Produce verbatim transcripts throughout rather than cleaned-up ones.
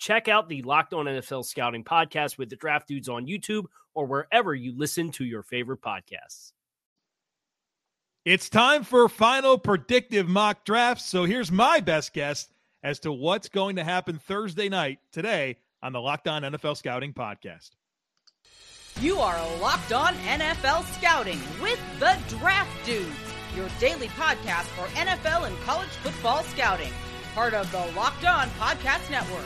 Check out the Locked On N F L Scouting podcast with the Draft Dudes on YouTube or wherever you listen to your favorite podcasts. It's time for final predictive mock drafts, so here's my best guess as to what's going to happen Thursday night today on the Locked On N F L Scouting podcast. You are Locked On N F L Scouting with the Draft Dudes, your daily podcast for N F L and college football scouting. Part of the Locked On Podcast Network,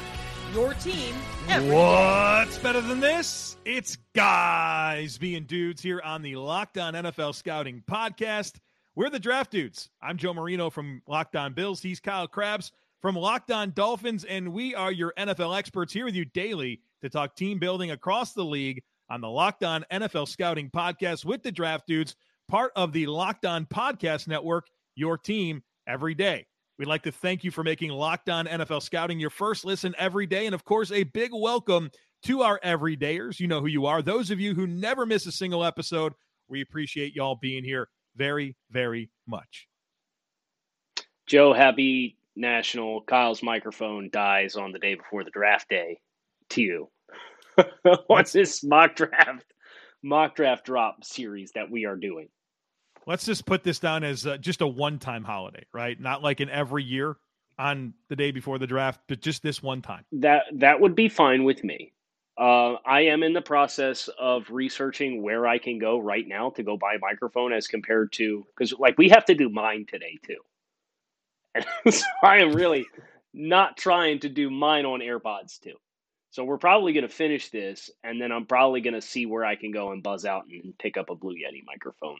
your team every day. What's better than this? It's guys being dudes here on the Locked On N F L Scouting podcast. We're the Draft Dudes. I'm Joe Marino from Locked On Bills. He's Kyle Krabs from Locked On Dolphins, and we are your N F L experts here with you daily to talk team building across the league on the Locked On N F L Scouting Podcast with the Draft Dudes, part of the Locked On Podcast Network, your team every day. We'd like to thank you for making Locked On N F L Scouting your first listen every day. And, of course, a big welcome to our everydayers. You know who you are. Those of you who never miss a single episode, we appreciate y'all being here very, very much. Joe, happy National Kyle's microphone dies on the day before the draft day to you. What's this mock draft, mock draft drop series that we are doing? Let's just put this down as uh, just a one-time holiday, right? Not like an every year on the day before the draft, but just this one time. That that would be fine with me. Uh, I am in the process of researching where I can go right now to go buy a microphone as compared to, because like we have to do mine today too. And so I am really not trying to do mine on AirPods too. So we're probably going to finish this, and then I'm probably going to see where I can go and buzz out and pick up a Blue Yeti microphone,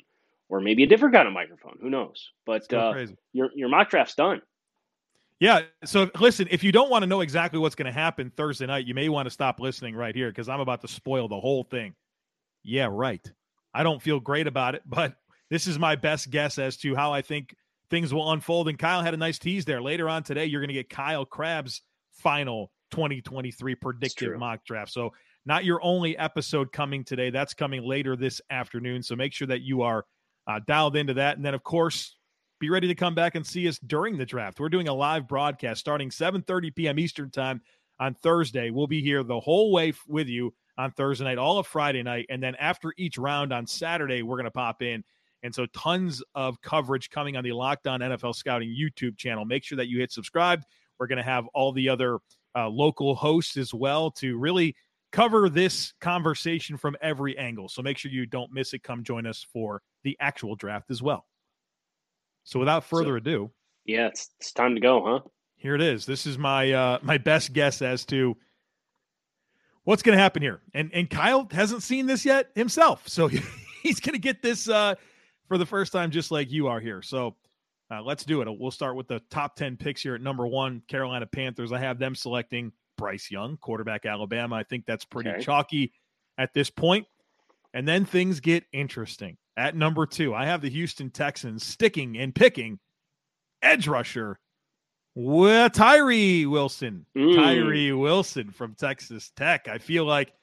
or maybe a different kind of microphone. Who knows? But uh, your your mock draft's done. Yeah. So listen, if you don't want to know exactly what's going to happen Thursday night, you may want to stop listening right here because I'm about to spoil the whole thing. Yeah, right. I don't feel great about it, but this is my best guess as to how I think things will unfold. And Kyle had a nice tease there. Later on today, you're going to get Kyle Krabs' final twenty twenty-three predictive mock draft. So not your only episode coming today. That's coming later this afternoon. So make sure that you are uh, dialed into that. And then, of course, be ready to come back and see us during the draft. We're doing a live broadcast starting seven thirty p.m. Eastern time on Thursday. We'll be here the whole way f- with you on Thursday night, all of Friday night. And then after each round on Saturday, we're going to pop in. And so tons of coverage coming on the Locked On N F L Scouting YouTube channel. Make sure that you hit subscribe. We're going to have all the other Uh, local hosts as well to really cover this conversation from every angle. So make sure you don't miss it. Come join us for the actual draft as well. So without further so, ado. Yeah, it's, it's time to go, huh? Here it is. This is my uh, my best guess as to what's going to happen here. And and Kyle hasn't seen this yet himself. So he's going to get this uh, for the first time just like you are here. So Uh, let's do it. We'll start with the top ten picks here at number one, Carolina Panthers. I have them selecting Bryce Young, quarterback Alabama. I think that's pretty okay. chalky at this point. And then things get interesting. At number two, I have the Houston Texans sticking and picking edge rusher with Tyree Wilson. Mm. Tyree Wilson from Texas Tech. I feel like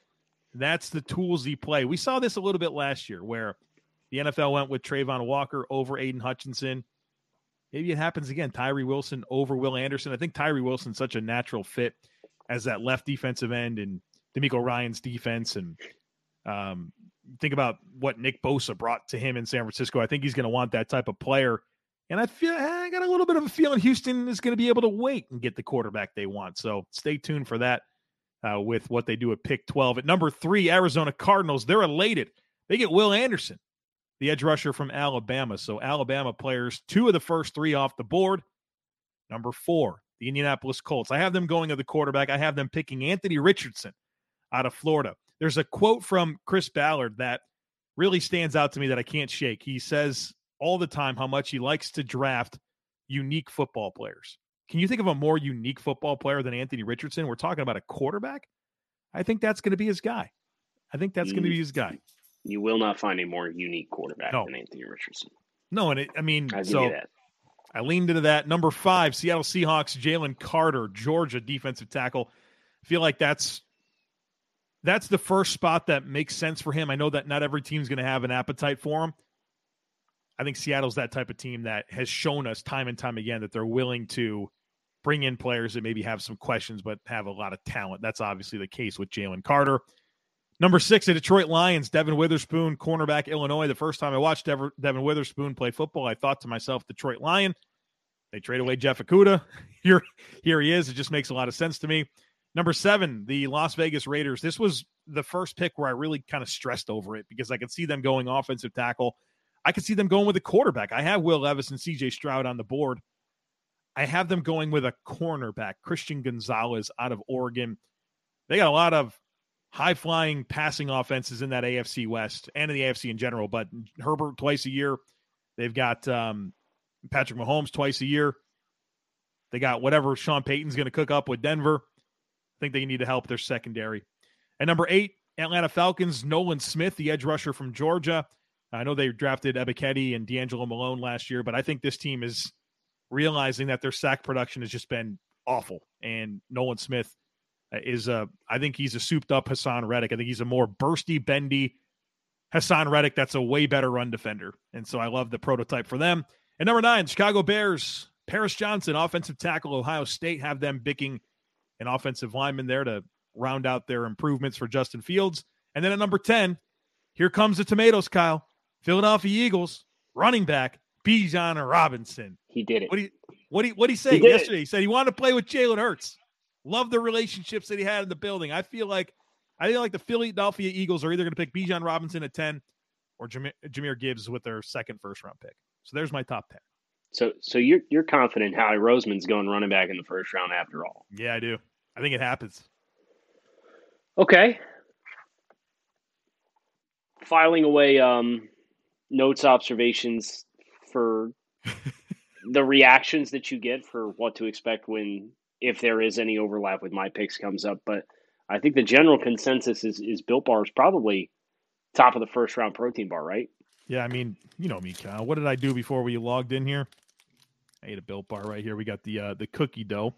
that's the tools he play. We saw this a little bit last year where the N F L went with Trayvon Walker over Aiden Hutchinson. Maybe it happens again. Tyree Wilson over Will Anderson. I think Tyree Wilson's such a natural fit as that left defensive end and DeMeco Ryan's defense. And um, think about what Nick Bosa brought to him in San Francisco. I think he's going to want that type of player. And I feel I got a little bit of a feeling Houston is going to be able to wait and get the quarterback they want. So stay tuned for that uh, with what they do at pick twelve. At number three, Arizona Cardinals. They're elated. They get Will Anderson, the edge rusher from Alabama. So Alabama players, two of the first three off the board. Number four, the Indianapolis Colts. I have them going to the quarterback. I have them picking Anthony Richardson out of Florida. There's a quote from Chris Ballard that really stands out to me that I can't shake. He says all the time how much he likes to draft unique football players. Can you think of a more unique football player than Anthony Richardson? We're talking about a quarterback. I think that's going to be his guy. I think that's going to be his guy. You will not find a more unique quarterback no. than Anthony Richardson. No, and it, I mean, I so that. I leaned into that. Number five, Seattle Seahawks, Jalen Carter, Georgia defensive tackle. I feel like that's that's the first spot that makes sense for him. I know that not every team's going to have an appetite for him. I think Seattle's that type of team that has shown us time and time again that they're willing to bring in players that maybe have some questions but have a lot of talent. That's obviously the case with Jalen Carter. Number six, the Detroit Lions, Devin Witherspoon, cornerback, Illinois. The first time I watched Dev- Devin Witherspoon play football, I thought to myself, Detroit Lion. They trade away Jeff Okudah. Here, here he is. It just makes a lot of sense to me. Number seven, the Las Vegas Raiders. This was the first pick where I really kind of stressed over it because I could see them going offensive tackle. I could see them going with a quarterback. I have Will Levis and C J Stroud on the board. I have them going with a cornerback, Christian Gonzalez out of Oregon. They got a lot of high-flying passing offenses in that A F C West and in the A F C in general, but Herbert twice a year. They've got um, Patrick Mahomes twice a year. They got whatever Sean Payton's going to cook up with Denver. I think they need to help their secondary. And number eight, Atlanta Falcons, Nolan Smith, the edge rusher from Georgia. I know they drafted Ebiketie and D'Angelo Malone last year, but I think this team is realizing that their sack production has just been awful. And Nolan Smith is a, I think he's a souped up Hassan Reddick. I think he's a more bursty, bendy Hassan Reddick. That's a way better run defender. And so I love the prototype for them. And number nine, Chicago Bears, Paris Johnson, offensive tackle, Ohio State, have them picking an offensive lineman there to round out their improvements for Justin Fields. And then at number ten, here comes the tomatoes, Kyle. Philadelphia Eagles running back Bijan Robinson. He did it. What he what he what he say yesterday? It. He said he wanted to play with Jalen Hurts. Love the relationships that he had in the building. I feel like I feel like the Philadelphia Eagles are either going to pick Bijan Robinson at ten or Jame- Jahmyr Gibbs with their second first round pick. So there's my top ten. So so you're you're confident Howie Roseman's going running back in the first round after all? Yeah, I do. I think it happens. Okay. Filing away. Um... Notes, observations for the reactions that you get for what to expect when, if there is any overlap with my picks comes up. But I think the general consensus is, is Built Bar is probably top of the first round protein bar, right? Yeah. I mean, you know me, Kyle, what did I do before we logged in here? I ate a Built Bar right here. We got the, uh, the cookie dough.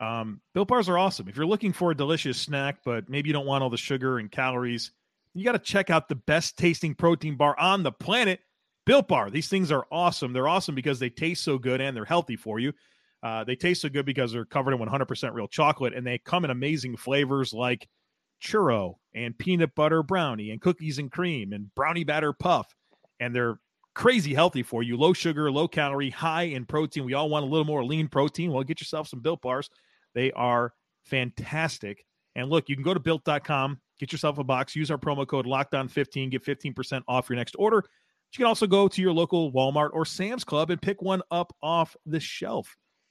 Um, Built Bars are awesome. If you're looking for a delicious snack, but maybe you don't want all the sugar and calories, you got to check out the best tasting protein bar on the planet, Built Bar. These things are awesome. They're awesome because they taste so good and they're healthy for you. Uh, they taste so good because they're covered in one hundred percent real chocolate, and they come in amazing flavors like churro and peanut butter brownie and cookies and cream and brownie batter puff. And they're crazy healthy for you. Low sugar, low calorie, high in protein. We all want a little more lean protein. Well, get yourself some Built Bars. They are fantastic. And look, you can go to built dot com. Get yourself a box. Use our promo code locked on fifteen. Get fifteen percent off your next order. But you can also go to your local Walmart or Sam's Club and pick one up off the shelf.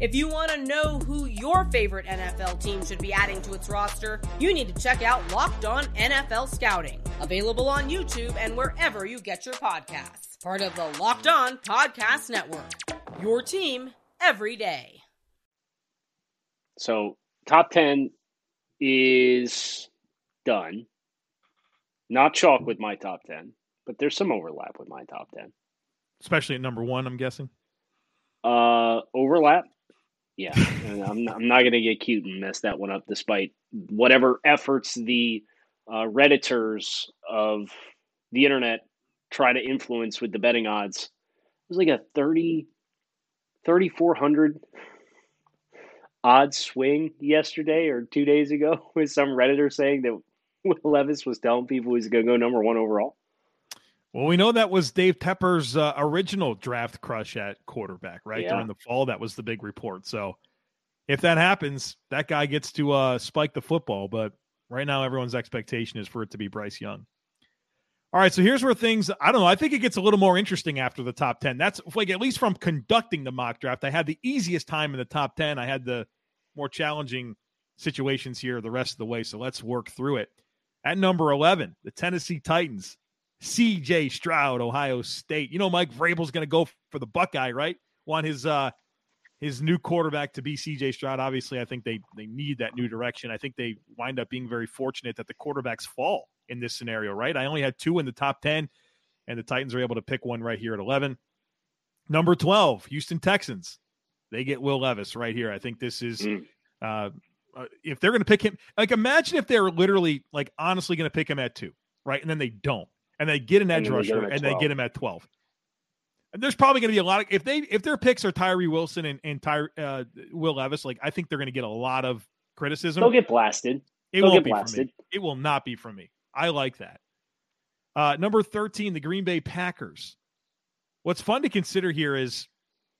If you want to know who your favorite N F L team should be adding to its roster, you need to check out Locked On N F L Scouting, available on YouTube and wherever you get your podcasts. Part of the Locked On Podcast Network, your team every day. So top ten is done. Not chalk with my top ten, but there's some overlap with my top ten. Especially at number one, I'm guessing. Uh, overlap. Yeah, I'm not, I'm not going to get cute and mess that one up despite whatever efforts the uh, Redditors of the internet try to influence with the betting odds. It was like a thirty-four hundred odd swing yesterday or two days ago with some Redditor saying that Will Levis was telling people he's going to go number one overall? Well, we know that was Dave Tepper's uh, original draft crush at quarterback, right? Yeah. During the fall, that was the big report. So if that happens, that guy gets to uh, spike the football. But right now, everyone's expectation is for it to be Bryce Young. All right, so here's where things, I don't know, I think it gets a little more interesting after the top ten. That's, like, at least from conducting the mock draft, I had the easiest time in the top ten. I had the more challenging situations here the rest of the way, so let's work through it. At number eleven, the Tennessee Titans, C J Stroud, Ohio State. You know Mike Vrabel's going to go for the Buckeye, right? Want his uh, his new quarterback to be C J Stroud. Obviously, I think they they need that new direction. I think they wind up being very fortunate that the quarterbacks fall in this scenario, right? I only had two in the top ten, and the Titans are able to pick one right here at eleven. Number twelve, Houston Texans. They get Will Levis right here. I think this is mm. – uh, if they're going to pick him – like, imagine if they're literally, like, honestly going to pick him at two, right? And then they don't. And they get an edge rusher, and they get him at twelve. And there's probably going to be a lot of – if they if their picks are Tyree Wilson and, and Ty, uh, Will Levis, like, I think they're going to get a lot of criticism. They'll get blasted. It They'll won't get be blasted. From me. It will not be from me. I like that. Uh, number thirteen, the Green Bay Packers. What's fun to consider here is,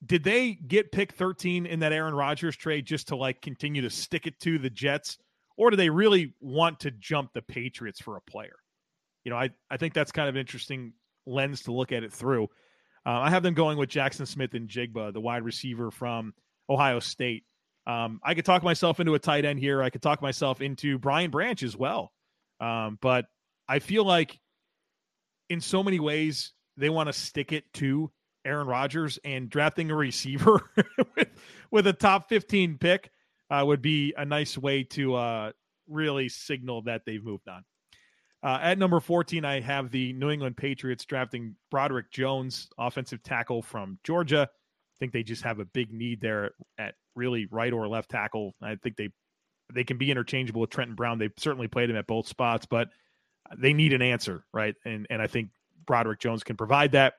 did they get pick thirteen in that Aaron Rodgers trade just to, like, continue to stick it to the Jets? Or do they really want to jump the Patriots for a player? You know, I, I think that's kind of an interesting lens to look at it through. Uh, I have them going with Jackson Smith and Jigba, the wide receiver from Ohio State. Um, I could talk myself into a tight end here. I could talk myself into Brian Branch as well. Um, but I feel like in so many ways they want to stick it to Aaron Rodgers, and drafting a receiver with, with a top fifteen pick uh, would be a nice way to uh, really signal that they've moved on. Uh, at number fourteen, I have the New England Patriots drafting Broderick Jones, offensive tackle from Georgia. I think they just have a big need there at really right or left tackle. I think they They can be interchangeable with Trenton Brown. They've certainly played him at both spots, but they need an answer, right? And and I think Broderick Jones can provide that.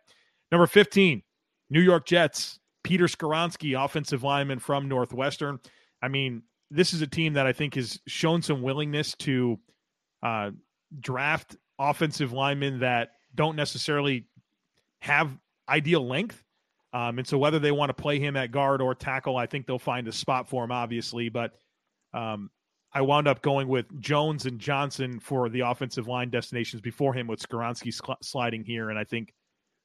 Number fifteen, New York Jets, Peter Skoronski, offensive lineman from Northwestern. I mean, this is a team that I think has shown some willingness to uh, draft offensive linemen that don't necessarily have ideal length. Um, and so whether they want to play him at guard or tackle, I think they'll find a spot for him, obviously, but Um, I wound up going with Jones and Johnson for the offensive line destinations before him, with Skoronski sl- sliding here. And I think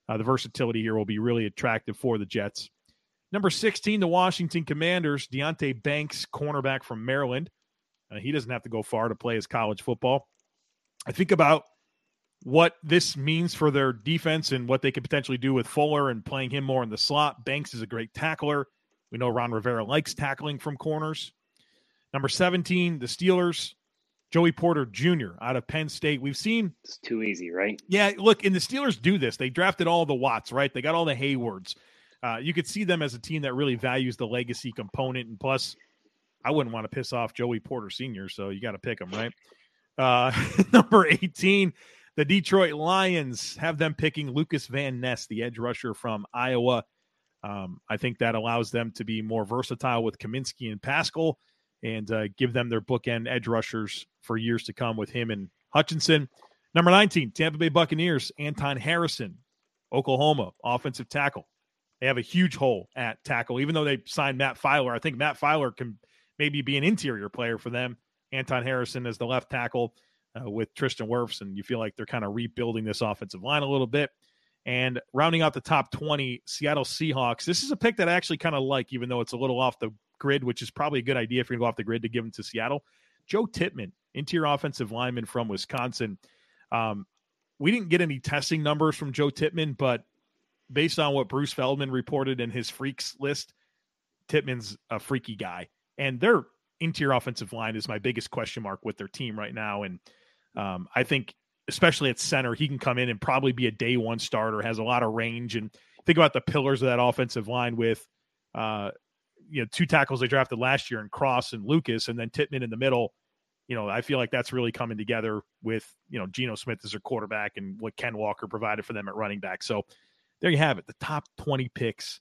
uh, the versatility here will be really attractive for the Jets. Number sixteen, the Washington Commanders, Deonte Banks, cornerback from Maryland. Uh, he doesn't have to go far to play his college football. I think about what this means for their defense and what they could potentially do with Fuller and playing him more in the slot. Banks is a great tackler. We know Ron Rivera likes tackling from corners. Number seventeen, the Steelers, Joey Porter Junior out of Penn State. We've seen... It's too easy, right? Yeah, look, and the Steelers do this. They drafted all the Watts, right? They got all the Haywards. Uh, you could see them as a team that really values the legacy component, and plus, I wouldn't want to piss off Joey Porter Senior, so you got to pick him, right? Uh, number eighteen, the Detroit Lions, have them picking Lucas Van Ness, the edge rusher from Iowa. Um, I think that allows them to be more versatile with Kaminsky and Pascal, and uh, give them their bookend edge rushers for years to come with him and Hutchinson. Number nineteen, Tampa Bay Buccaneers, Anton Harrison, Oklahoma, offensive tackle. They have a huge hole at tackle, even though they signed Matt Filer. I think Matt Filer can maybe be an interior player for them. Anton Harrison is the left tackle uh, with Tristan Wirfs, and you feel like they're kind of rebuilding this offensive line a little bit. And rounding out the top twenty, Seattle Seahawks. This is a pick that I actually kind of like, even though it's a little off the grid, which is probably a good idea if you're going to go off the grid to give him to Seattle. Joe Tittman, interior offensive lineman from Wisconsin. Um, we didn't get any testing numbers from Joe Tittman, but based on what Bruce Feldman reported in his freaks list, Tittman's a freaky guy. And their interior offensive line is my biggest question mark with their team right now. And um, I think, especially at center, he can come in and probably be a day one starter, has a lot of range. And think about the pillars of that offensive line with uh, you know, two tackles they drafted last year in Cross and Lucas, and then Tittman in the middle. You know, I feel like that's really coming together with, you know, Geno Smith as their quarterback and what Ken Walker provided for them at running back. So there you have it. The top twenty picks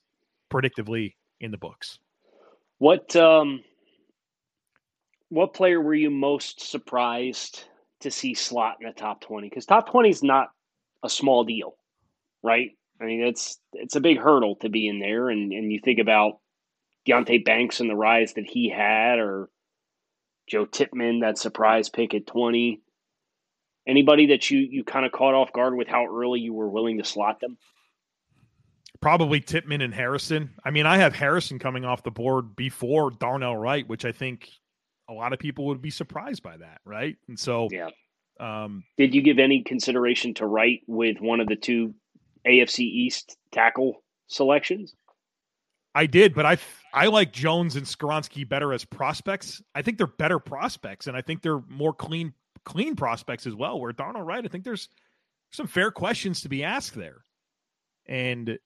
predictively in the books. What, um, what player were you most surprised to see Slot in the top twenty, because top twenty is not a small deal, right? I mean, it's it's a big hurdle to be in there, and, and you think about Deonte Banks and the rise that he had, or Joe Tippmann, that surprise pick at twenty. Anybody that you, you kind of caught off guard with how early you were willing to slot them? Probably Tippmann and Harrison. I mean, I have Harrison coming off the board before Darnell Wright, which I think a lot of people would be surprised by that, right? And so, yeah. Um, Did you give any consideration to Wright with one of the two A F C East tackle selections? I did, but I I like Jones and Skoronski better as prospects. I think they're better prospects, and I think they're more clean clean prospects as well. Where Darnell Wright, I think there's some fair questions to be asked there, and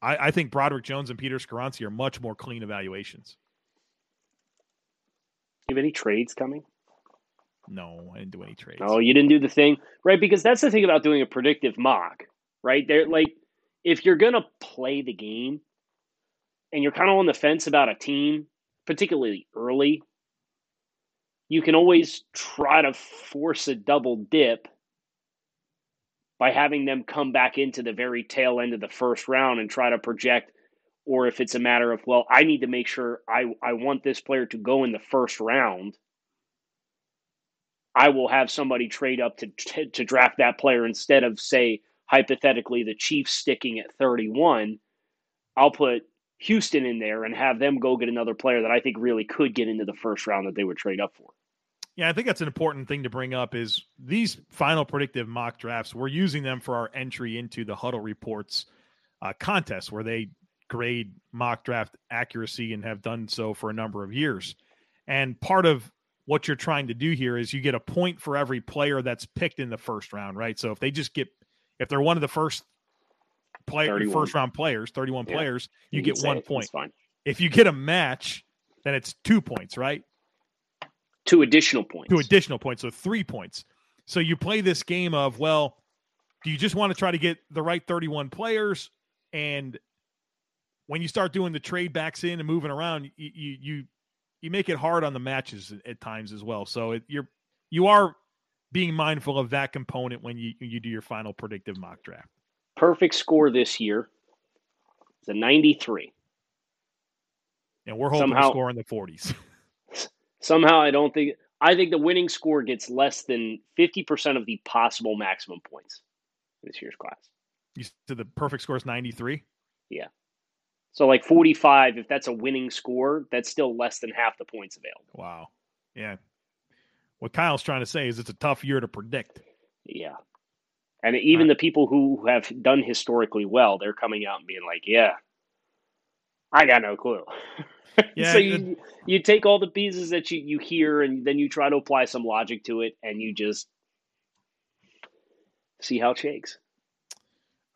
I, I think Broderick Jones and Peter Skoronski are much more clean evaluations. Do you have any trades coming? No, I didn't do any trades. Oh, you didn't do the thing, right? Because that's the thing about doing a predictive mock, right? They're like, if you're gonna play the game, and you're kind of on the fence about a team, particularly early, you can always try to force a double dip by having them come back into the very tail end of the first round and try to project, or if it's a matter of, well, I need to make sure I, I want this player to go in the first round, I will have somebody trade up to, to, to draft that player instead of, say, hypothetically, the Chiefs sticking at thirty-one. I'll put Houston in there and have them go get another player that I think really could get into the first round that they would trade up for. Yeah, I think that's an important thing to bring up is these final predictive mock drafts, we're using them for our entry into the Huddle Reports uh, contest where they grade mock draft accuracy and have done so for a number of years. And part of what you're trying to do here is you get a point for every player that's picked in the first round, right? So if they just get, if they're one of the first player, first round players, thirty-one yeah. players, you, you get one it. point. If you get a match, then it's two points, right? Two additional points. Two additional points, so three points. So you play this game of, well, do you just want to try to get the right thirty-one players? And when you start doing the trade backs in and moving around, you you you, you make it hard on the matches at times as well. So it, you're you are being mindful of that component when you you do your final predictive mock draft. Perfect score this year is a ninety-three. And we're hoping somehow, to score in the forties. Somehow I don't think – I think the winning score gets less than fifty percent of the possible maximum points in this year's class. You said the perfect score is ninety-three? Yeah. So like forty-five, if that's a winning score, that's still less than half the points available. Wow. Yeah. What Kyle's trying to say is it's a tough year to predict. Yeah. And even right. the people who have done historically well, they're coming out and being like, yeah, I got no clue. Yeah, so you, the, you take all the pieces that you, you hear and then you try to apply some logic to it and you just see how it shakes.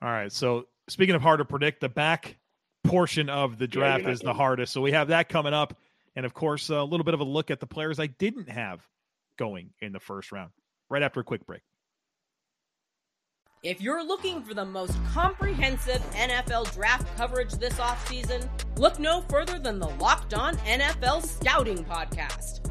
All right. So speaking of hard to predict, the back portion of the draft yeah, is the hardest. So we have that coming up. And, of course, a little bit of a look at the players I didn't have going in the first round right after a quick break. If you're looking for the most comprehensive N F L draft coverage this offseason, look no further than the Locked On N F L Scouting Podcast.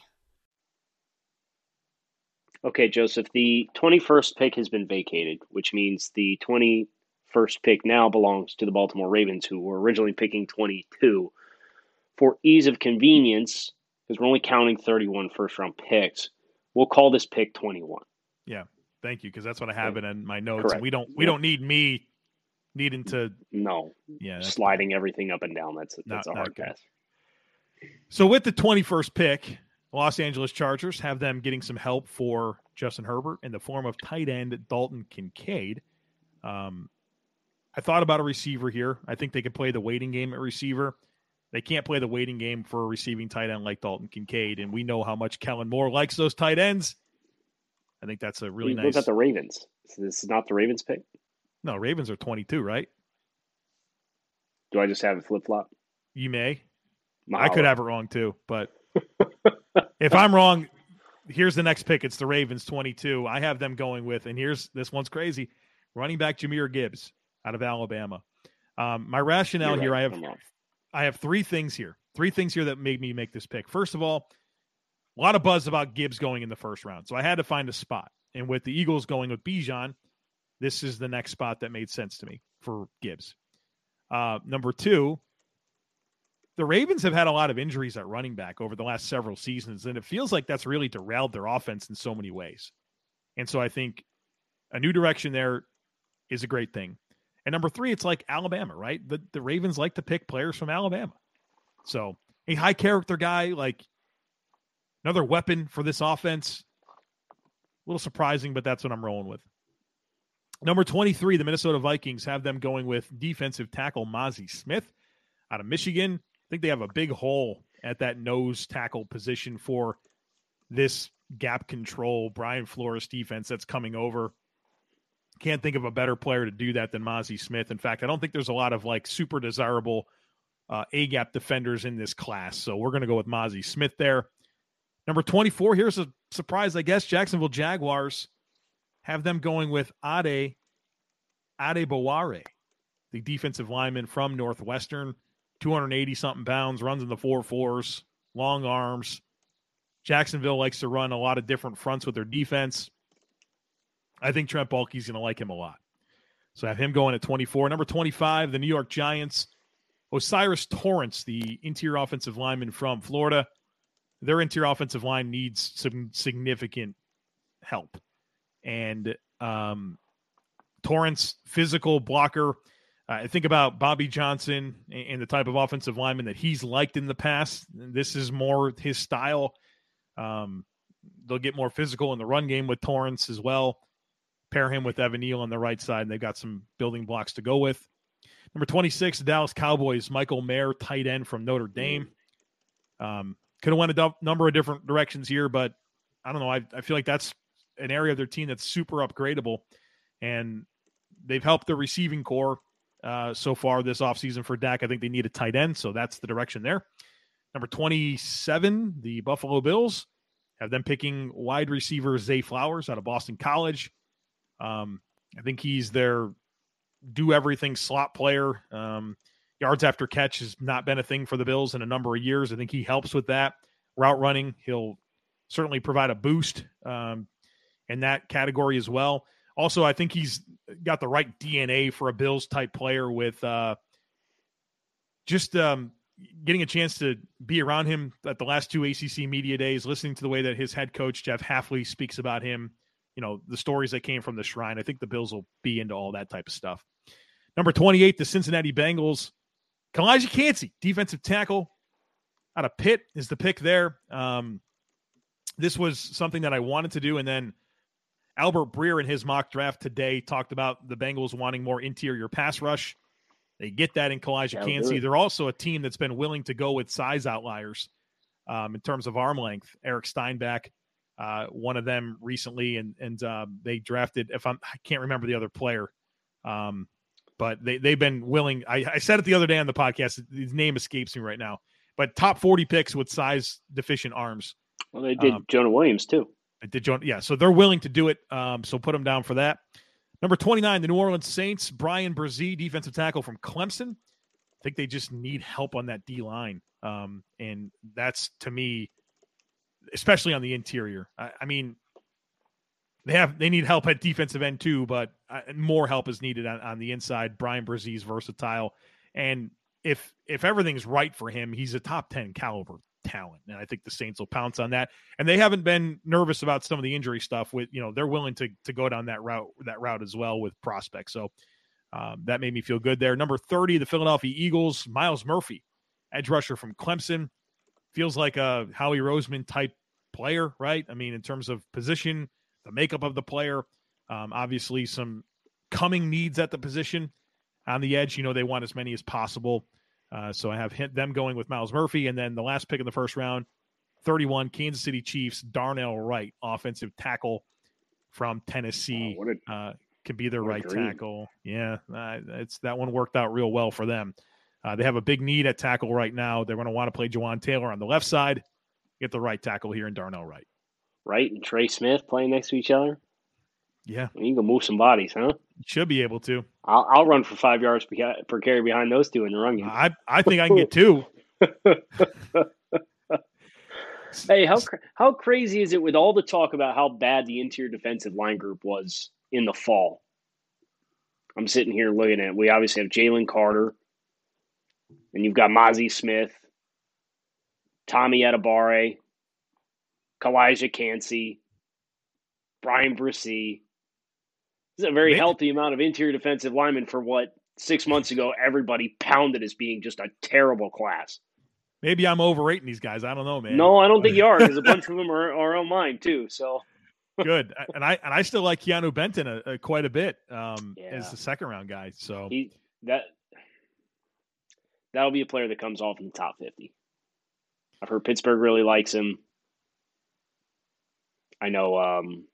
Okay, Joseph, the twenty-first pick has been vacated, which means the twenty-first pick now belongs to the Baltimore Ravens, who were originally picking twenty-two. For ease of convenience, because we're only counting thirty-one first-round picks, we'll call this pick twenty-one. Yeah, thank you, because that's what I have yeah. in my notes. Correct. And we don't we yeah. don't need me needing to no yeah sliding everything up and down. That's that's not, a hard pass. So with the twenty-first pick, Los Angeles Chargers have them getting some help for Justin Herbert in the form of tight end Dalton Kincaid. Um, I thought about a receiver here. I think they could play the waiting game at receiver. They can't play the waiting game for a receiving tight end like Dalton Kincaid, and we know how much Kellen Moore likes those tight ends. I think that's a really what nice. What about the Ravens? So this is not the Ravens pick? No, Ravens are twenty-two, right? Do I just have a flip-flop? You may. Mahalo. I could have it wrong too, but if I'm wrong, here's the next pick. It's the Ravens, twenty-two. I have them going with, and here's, this one's crazy, running back Jahmyr Gibbs out of Alabama. Um, my rationale right, here, I have I have three things here. Three things here that made me make this pick. First of all, a lot of buzz about Gibbs going in the first round, so I had to find a spot. And with the Eagles going with Bijan, this is the next spot that made sense to me for Gibbs. Uh, number two, the Ravens have had a lot of injuries at running back over the last several seasons, and it feels like that's really derailed their offense in so many ways. And so I think a new direction there is a great thing. And number three, it's like Alabama, right? The, the Ravens like to pick players from Alabama. So a high character guy, like another weapon for this offense. A little surprising, but that's what I'm rolling with. Number twenty-three, the Minnesota Vikings have them going with defensive tackle Mozzie Smith out of Michigan. I think they have a big hole at that nose tackle position for this gap control Brian Flores defense that's coming over. Can't think of a better player to do that than Mozzie Smith. In fact, I don't think there's a lot of like super desirable uh, A-gap defenders in this class. So we're going to go with Mozzie Smith there. Number twenty-four, here's a surprise, I guess. Jacksonville Jaguars have them going with Ade Adebaware, the defensive lineman from Northwestern, two hundred eighty something pounds, runs in the four fours, long arms. Jacksonville likes to run a lot of different fronts with their defense. I think Trent Baalke's going to like him a lot. So I have him going at twenty-four. Number twenty-five, the New York Giants. Osiris Torrance, the interior offensive lineman from Florida. Their interior offensive line needs some significant help. And um, Torrance, physical blocker. Uh, think about Bobby Johnson and the type of offensive lineman that he's liked in the past. This is more his style. Um, they'll get more physical in the run game with Torrance as well. Pair him with Evan Neal on the right side, and they've got some building blocks to go with. Number twenty-six, Dallas Cowboys, Michael Mayer, tight end from Notre Dame. Um, could have went a d- number of different directions here, but I don't know. I, I feel like that's an area of their team that's super upgradable, and they've helped their receiving core uh, so far this offseason for Dak. I think they need a tight end, so that's the direction there. Number twenty-seven, the Buffalo Bills, have them picking wide receiver Zay Flowers out of Boston College. Um, I think he's their do-everything slot player. Um, yards after catch has not been a thing for the Bills in a number of years. I think he helps with that. Route running, he'll certainly provide a boost um, in that category as well. Also, I think he's got the right D N A for a Bills-type player with uh, just um, getting a chance to be around him at the last two A C C media days, listening to the way that his head coach, Jeff Hafley, speaks about him. You know, the stories that came from the Shrine. I think the Bills will be into all that type of stuff. Number twenty-eight, the Cincinnati Bengals. Kalijah Cansey, defensive tackle out of Pitt is the pick there. Um, this was something that I wanted to do. And then Albert Breer in his mock draft today talked about the Bengals wanting more interior pass rush. They get that in Kalijah Cansey. They're also a team that's been willing to go with size outliers um, in terms of arm length. Eric Steinbach, Uh, one of them recently, and and uh, they drafted, if I'm, I can't remember the other player, um, but they, they've been willing. I, I said it the other day on the podcast. His name escapes me right now, but top forty picks with size deficient arms. Well, they did um, Jonah Williams too. They did Jonah, yeah. So they're willing to do it. Um, so put them down for that. Number twenty-nine, the New Orleans Saints, Brian Brzee, defensive tackle from Clemson. I think they just need help on that D line. Um, and that's, to me, especially on the interior. I, I mean, they have they need help at defensive end too, but uh, more help is needed on, on the inside. Brian Brzee's versatile, and if if everything's right for him, he's a top ten caliber talent, and I think the Saints will pounce on that. And they haven't been nervous about some of the injury stuff. With you know, they're willing to to go down that route that route as well with prospects. So um, that made me feel good there. Number thirty, the Philadelphia Eagles, Myles Murphy, edge rusher from Clemson. Feels like a Howie Roseman type player, right? I mean, in terms of position, the makeup of the player, um, obviously some coming needs at the position on the edge. You know, they want as many as possible. Uh, so I have hit them going with Myles Murphy. And then the last pick in the first round, thirty-one, Kansas City Chiefs, Darnell Wright, offensive tackle from Tennessee. Oh, a, uh, can be their right tackle. Yeah, uh, it's that one worked out real well for them. Uh, they have a big need at tackle right now. They're going to want to play Jawan Taylor on the left side, get the right tackle here in Darnell Wright. Wright and Trey Smith playing next to each other? Yeah. Well, you can move some bodies, huh? Should be able to. I'll, I'll run for five yards per carry behind those two in the run game. I, I think I can get two. Hey, how how crazy is it with all the talk about how bad the interior defensive line group was in the fall? I'm sitting here looking at it. We obviously have Jalen Carter, and you've got Mozzie Smith, Tommy Adebare, Kalijah Cansey, Brian Brissy. This is a very Maybe. healthy amount of interior defensive linemen for what six months ago everybody pounded as being just a terrible class. Maybe I'm overrating these guys. I don't know, man. No, I don't think you are, because a bunch of them are, are on mine too. So good, and I and I still like Keanu Benton a, a quite a bit um, yeah. as the second round guy. So he, that that'll be a player that comes off in the top fifty. I've heard Pittsburgh really likes him. I know um,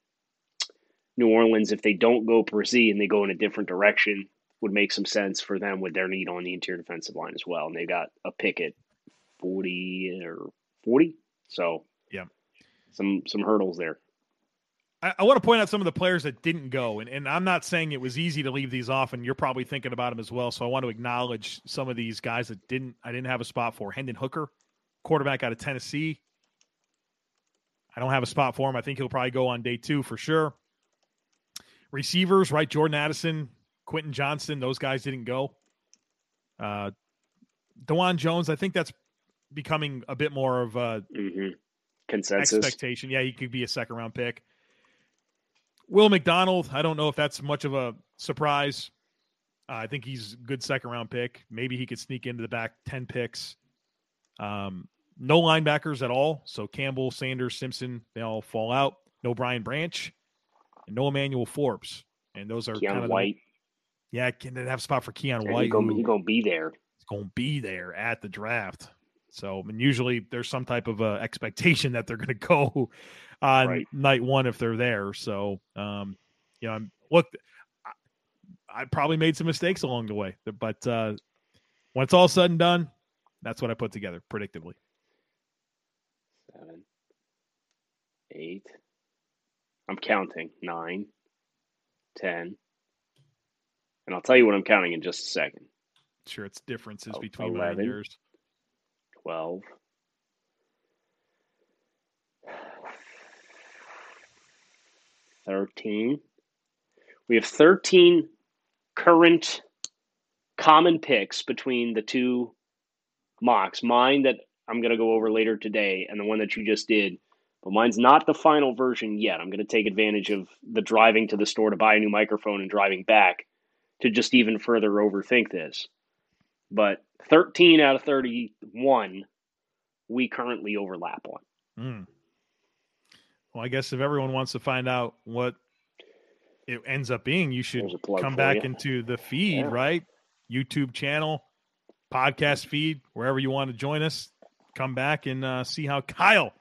New Orleans, if they don't go per se and they go in a different direction, would make some sense for them with their need on the interior defensive line as well. And they got a pick at forty or forty. So yeah, some, some hurdles there. I, I want to point out some of the players that didn't go, and, and I'm not saying it was easy to leave these off, and you're probably thinking about them as well. So I want to acknowledge some of these guys that didn't, I didn't have a spot for. Hendon Hooker, quarterback out of Tennessee. I don't have a spot for him. I think he'll probably go on day two for sure. Receivers, right? Jordan Addison, Quentin Johnson. Those guys didn't go. Uh, DeJuan Jones. I think that's becoming a bit more of a mm-hmm. consensus expectation. Yeah. He could be a second round pick. Will McDonald. I don't know if that's much of a surprise. Uh, I think he's a good second round pick. Maybe he could sneak into the back ten picks. Um, no linebackers at all. So Campbell, Sanders, Simpson, they all fall out. No Brian Branch and no Emmanuel Forbes. And those are Keon kind of White. The, yeah. Can have a spot for Keon and White. He's going to be there. He's going to be there at the draft. So, I mean, usually there's some type of uh, expectation that they're going to go on right. night one if they're there. So, um, you know, I'm, look, I, I probably made some mistakes along the way, but uh, when it's all said and done, that's what I put together predictably. Seven, eight, I'm counting, nine, ten, and I'll tell you what I'm counting in just a second. Sure, it's differences oh, between eleven, my years. twelve, thirteen. We have thirteen current common picks between the two mocks. Mine that I'm going to go over later today and the one that you just did, but mine's not the final version yet. I'm going to take advantage of the driving to the store to buy a new microphone and driving back to just even further overthink this. But thirteen out of thirty-one, we currently overlap on. Mm. Well, I guess if everyone wants to find out what it ends up being, you should come back you. into the feed, yeah. right? YouTube channel, podcast feed, wherever you want to join us. Come back and uh, see how Kyle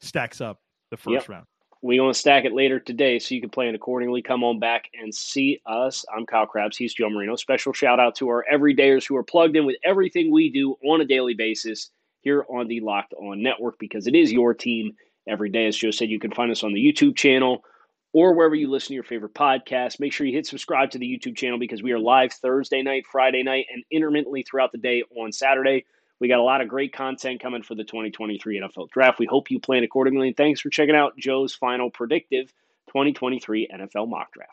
stacks up the first yep. round. We're going to stack it later today, so you can plan accordingly. Come on back and see us. I'm Kyle Krabs. He's Joe Marino. Special shout-out to our everydayers who are plugged in with everything we do on a daily basis here on the Locked On Network, because it is your team every day. As Joe said, you can find us on the YouTube channel or wherever you listen to your favorite podcast. Make sure you hit subscribe to the YouTube channel, because we are live Thursday night, Friday night, and intermittently throughout the day on Saturday. We got a lot of great content coming for the twenty twenty-three N F L Draft. We hope you plan accordingly. And thanks for checking out Joe's final predictive twenty twenty-three N F L Mock Draft.